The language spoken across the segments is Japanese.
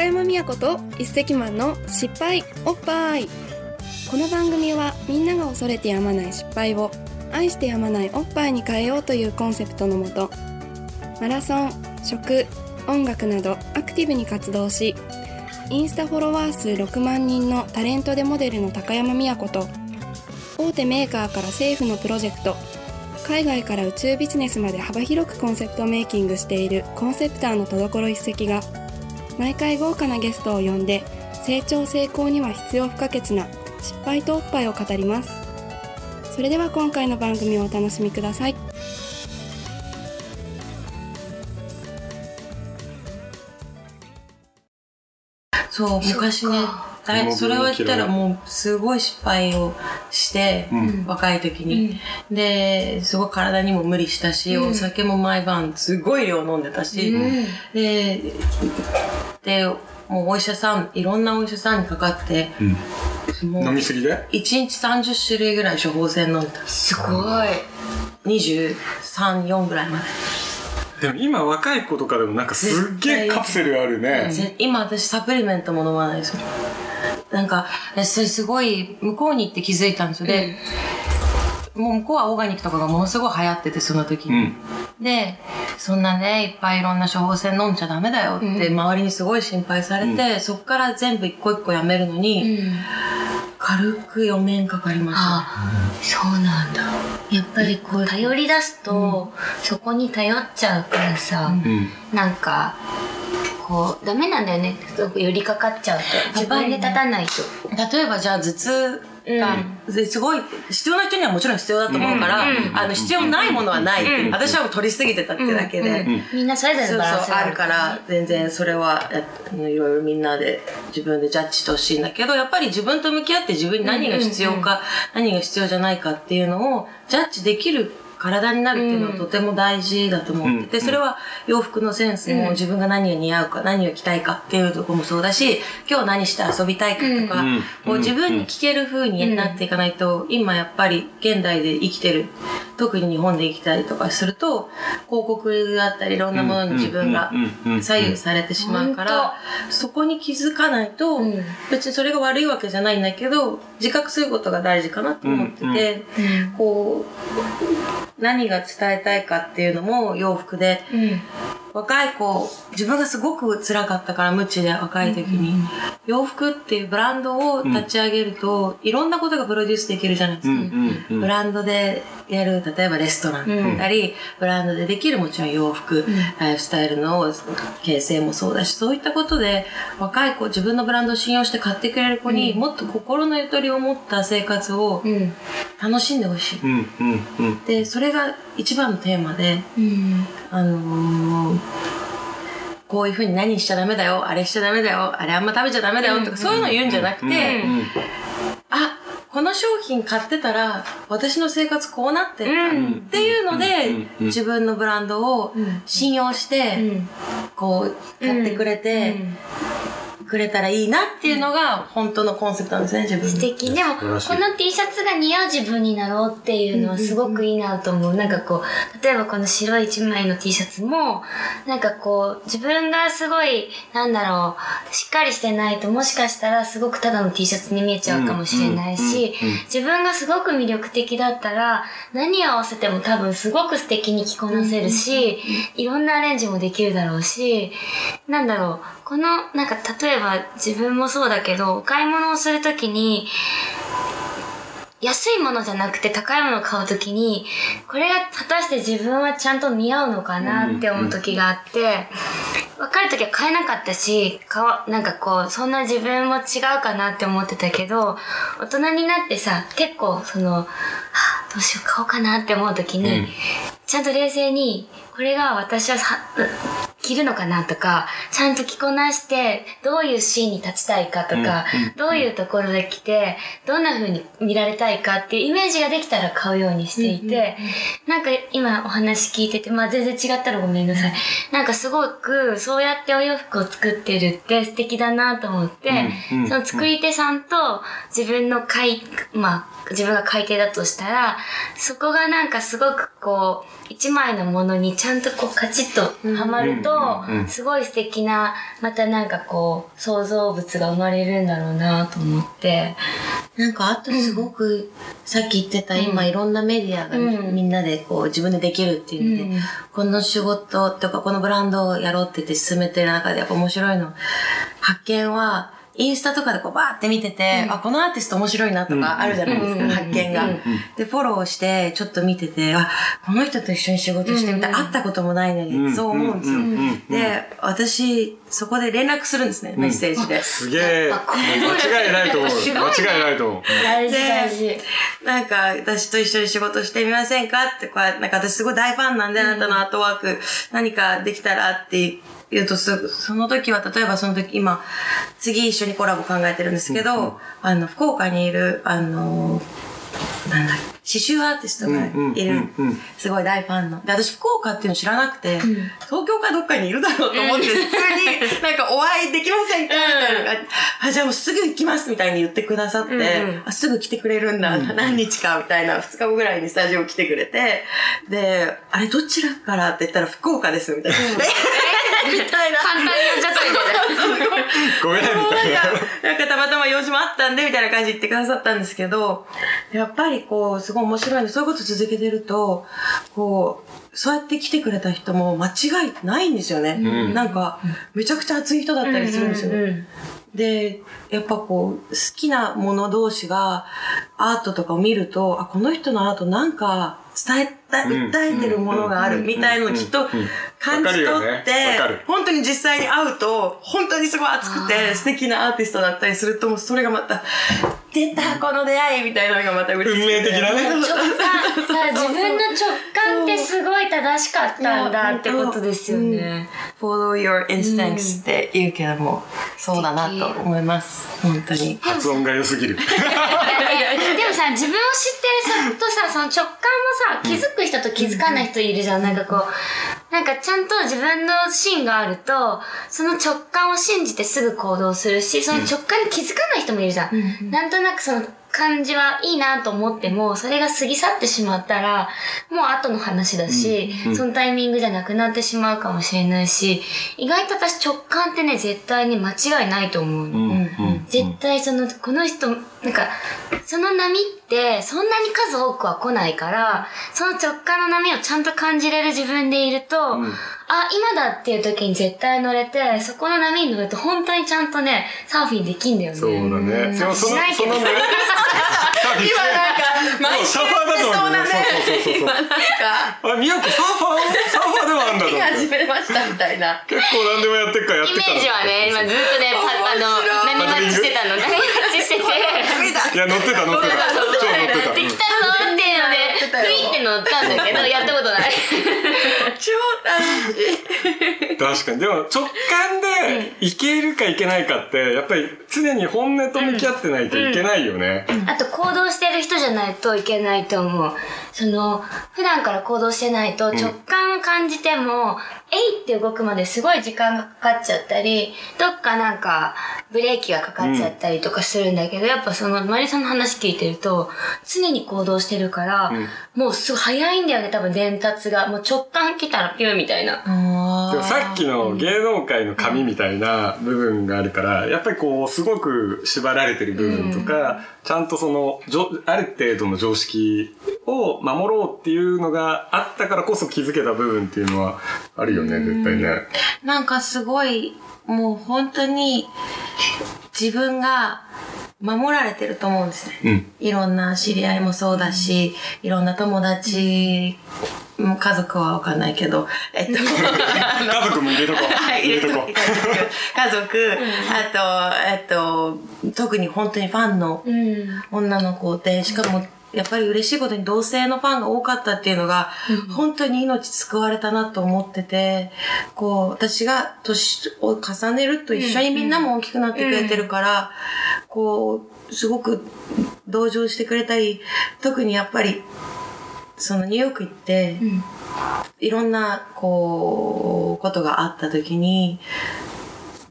中山美也子と一石マンの失敗おっぱい。この番組はみんなが恐れてやまない失敗を愛してやまないおっぱいに変えようというコンセプトのもと、マラソン、食、音楽などアクティブに活動し、インスタフォロワー数6万人のタレントでモデルの高山美也子と、大手メーカーから政府のプロジェクト、海外から宇宙ビジネスまで幅広くコンセプトメイキングしているコンセプターの戸所一石が、毎回豪華なゲストを呼んで成長成功には必要不可欠な失敗とおっぱいを語ります。それでは今回の番組をお楽しみください。そう、昔ね、それを言ったらもうすごい失敗をして、うん、若い時に、うん、ですごい体にも無理したし、うん、お酒も毎晩すごい量飲んでたし、うん、でもうお医者さん、いろんなお医者さんにかかって、うん、もう飲みすぎで1日30種類ぐらい処方箋飲んでた。すごい。23、4ぐらいまで。でも今若い子とかでもなんかすっげえカプセルあるね。今私サプリメントも飲まないですよ。なんかそれすごい向こうに行って気づいたんですよ。で、もう向こうはオーガニックとかがものすごい流行ってて、その時に、うん、でそんなねいっぱいいろんな処方箋飲んじゃダメだよって周りにすごい心配されて、うん、そっから全部一個一個やめるのに、うん、軽く4年かかりました。あ、そうなんだ。やっぱりこう頼り出すと、うん、そこに頼っちゃうからさ、うん、なんかこうダメなんだよね。寄りかかっちゃうと自分で立たないと、ね、例えばじゃあ頭痛が、うん、すごい必要な人にはもちろん必要だと思うから、うん、必要ないものはないっていう、うん、私は取りすぎてたってだけで、うんうん、みんなそれぞれのバランスがあるから、ね、全然それはいろいろみんなで自分でジャッジしてほしいんだけど、やっぱり自分と向き合って自分に何が必要か、うんうんうん、何が必要じゃないかっていうのをジャッジできる体になるっていうのはとても大事だと思ってて、うん、それは洋服のセンスも自分が何が似合うか、うん、何を着たいかっていうところもそうだし、今日何して遊びたいかとか、うん、こう自分に聞ける風になっていかないと、うん、今やっぱり現代で生きてる、特に日本で生きたりとかすると広告だったりいろんなものに自分が左右されてしまうから、うん、そこに気づかないと、うん、別にそれが悪いわけじゃないんだけど自覚することが大事かなと思ってて、うん、こう何が伝えたいかっていうのも洋服で、うん、若い子、自分がすごく辛かったから無知で若い時に、うん、洋服っていうブランドを立ち上げると、うん、いろんなことがプロデュースできるじゃないですか、うん、ブランドでやる例えばレストランだったり、うん、ブランドでできるもちろん洋服、うん、ライフスタイルの形成もそうだし、そういったことで若い子、自分のブランドを信用して買ってくれる子に、うん、もっと心のゆとりを持った生活を楽しんでほしい、うんうんうん、でそれが一番のテーマで、うん、こういうふうに何しちゃダメだよ、あれしちゃダメだよ、あれあんま食べちゃダメだよとか、うん、そういうの言うんじゃなくて、うんうん、あ、この商品買ってたら私の生活こうなってったっていうので、うん、自分のブランドを信用して、うん、こう買ってくれて、うんうんくれたらいいなっていうのが本当のコンセプトなんですね、自分。素敵。でもこの T シャツが似合う自分になろうっていうのはすごくいいなと思う、うんうん、なんかこう例えばこの白い1枚の T シャツもなんかこう自分がすごいなんだろうしっかりしてないともしかしたらすごくただの T シャツに見えちゃうかもしれないし、うんうんうんうん、自分がすごく魅力的だったら何を合わせても多分すごく素敵に着こなせるし、いろんなアレンジもできるだろうし、なんだろうこのなんか例えば自分もそうだけどお買い物をするときに安いものじゃなくて高いものを買うときにこれが果たして自分はちゃんと似合うのかなって思うときがあって、うんうん、若いときは買えなかったしなんかこうそんな自分も違うかなって思ってたけど、大人になってさ結構そのどうしよう買おうかなって思うときに、うん、ちゃんと冷静にこれが私は着るのかなとか、ちゃんと着こなしてどういうシーンに立ちたいかとか、うん、どういうところで着てどんな風に見られたいかっていうイメージができたら買うようにしていて、うん、なんか今お話聞いてて、まあ全然違ったらごめんなさい、なんかすごくそうやってお洋服を作ってるって素敵だなと思って、うん、その作り手さんと自分のまあ自分が買い手だとしたら、そこがなんかすごくこう一枚のものにちゃんとこうカチッとはまると、すごい素敵なまたなんかこう創造物が生まれるんだろうなと思って、なんかあとすごくさっき言ってた、今いろんなメディアがみんなでこう自分でできるっていうので、この仕事とかこのブランドをやろうって言って進めてる中でやっぱ面白いの発見は、インスタとかでこうバーって見てて、あ、このアーティスト面白いなとかあるじゃないですか、発見が。で、フォローして、ちょっと見てて、あ、この人と一緒に仕事してみたい、会ったこともないのに、そう思うんですよ。で、私、そこで連絡するんですね、メッセージで。すげえ。間違いないと思う。間違いないと思う。大事大事。なんか、私と一緒に仕事してみませんかって、こうやって、なんか私すごい大ファンなんで、あなたのアートワーク、何かできたらって言うと、その時は、例えばその時、今、次一緒にコラボ考えてるんですけど、福岡にいる、なんだっけ、刺繍アーティストがいる、すごい大ファンの。で、私福岡っていうの知らなくて、東京かどっかにいるだろうと思って、普通になんかお会いできませんかみたいなのが、あ、じゃあもうすぐ行きますみたいに言ってくださって、あ、すぐ来てくれるんだ、何日かみたいな、2日後ぐらいにスタジオ来てくれて、で、あれどちらからって言ったら福岡ですみたいな。みたいな。簡単に言っちゃったみたいな。ごめんみたいな。なんかたまたま用事もあったんで、みたいな感じで言ってくださったんですけど、やっぱりこう、すごい面白いの。そういうこと続けてると、こう、そうやって来てくれた人も間違いないんですよね。なんか、めちゃくちゃ熱い人だったりするんですよ。で、やっぱこう、好きなもの同士が、アートとかを見ると、あ、この人のアートなんか、訴えてるものがあるみたいのをきっと感じ取って、本当に実際に会うと、本当にすごい熱くて素敵なアーティストだったりすると、それがまた、出たこの出会いみたいなのがまた嬉しい。運命的なね。直感。自分の直感ってすごい正しかったんだってことですよね。follow your instincts って言うけども、そうだなと思います。本当に。発音が良すぎる。でもさ、自分を知ってる人とさ、その直感もさ、気づく人と気づかない人いるじゃん。なんかこう、なんかちゃんと自分の芯があると、その直感を信じてすぐ行動するし、その直感に気づかない人もいるじゃん。なんとなくその感じはいいなと思っても、それが過ぎ去ってしまったら、もう後の話だし、そのタイミングじゃなくなってしまうかもしれないし、意外と私直感ってね、絶対に間違いないと思うの。絶対その、この人、なんか、その波ってそんなに数多くは来ないから、その直感の波をちゃんと感じれる自分でいると、あ、今だっていう時に絶対乗れて、そこの波に乗ると本当にちゃんとね、サーフィンできんだよね。そうだね。でもそのね、今なんか、毎週やってそうだね。今なんか。あ、みやこサーファーでもあるんだろう。始めましたみたいな。結構何でもやってっからやってた。イメージはね、今ずっとね、波待ちしてたの。波待ちしてて。いや、乗ってた。乗ってきたのっていうので、ふいって乗ったんだけど、やったことない。超楽しい。確かに。でも直感でいけるかいけないかって、やっぱり常に本音と向き合ってないといけないよね。あと行動してる人じゃないといけないと思う。その、普段から行動してないと直感を感じても、えいって動くまですごい時間がかかっちゃったり、どっかなんかブレーキがかかっちゃったりとかするんだけど、やっぱそのマリさんの話聞いてると、常に行動してるから、もうすごい早いんだよね、多分伝達が。もう直感来たらピューみたいな。でもさっきの芸能界の紙みたいな部分があるから、やっぱりこう、すごく縛られてる部分とか、ちゃんとその、ある程度の常識を守ろうっていうのがあったからこそ気づけた部分っていうのはあるよね、絶対ね。なんかすごい、もう本当に自分が守られてると思うんですね。いろんな知り合いもそうだし、いろんな友達、家族はわかんないけど、家族も入れとこう。家族、特に本当にファンの女の子で、しかも、やっぱり嬉しいことに同性のファンが多かったっていうのが、本当に命救われたなと思ってて、こう、私が年を重ねると一緒にみんなも大きくなってくれてるから、こう、すごく同情してくれたり、特にやっぱり、そのニューヨーク行って、いろんな、こう、ことがあった時に、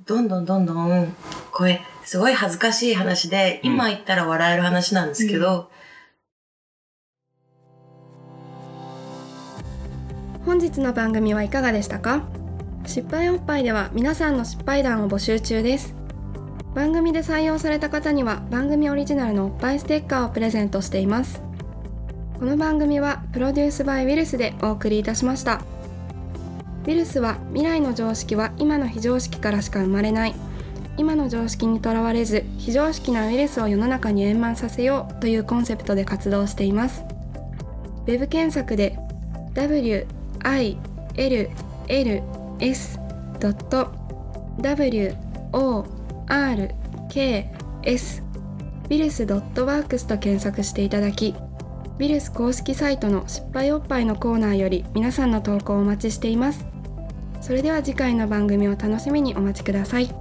どんどん、これ、すごい恥ずかしい話で、今言ったら笑える話なんですけど、本日の番組はいかがでしたか？失敗おっぱいでは皆さんの失敗談を募集中です。番組で採用された方には番組オリジナルのおっぱいステッカーをプレゼントしています。この番組はプロデュースバイウィルスでお送りいたしました。ウィルスは未来の常識は今の非常識からしか生まれない、今の常識にとらわれず非常識なウイルスを世の中に円満させようというコンセプトで活動しています。ウェブ検索で wills.works と検索していただき、ウィルス公式サイトの失敗おっぱいのコーナーより皆さんの投稿をお待ちしています。それでは次回の番組を楽しみにお待ちください。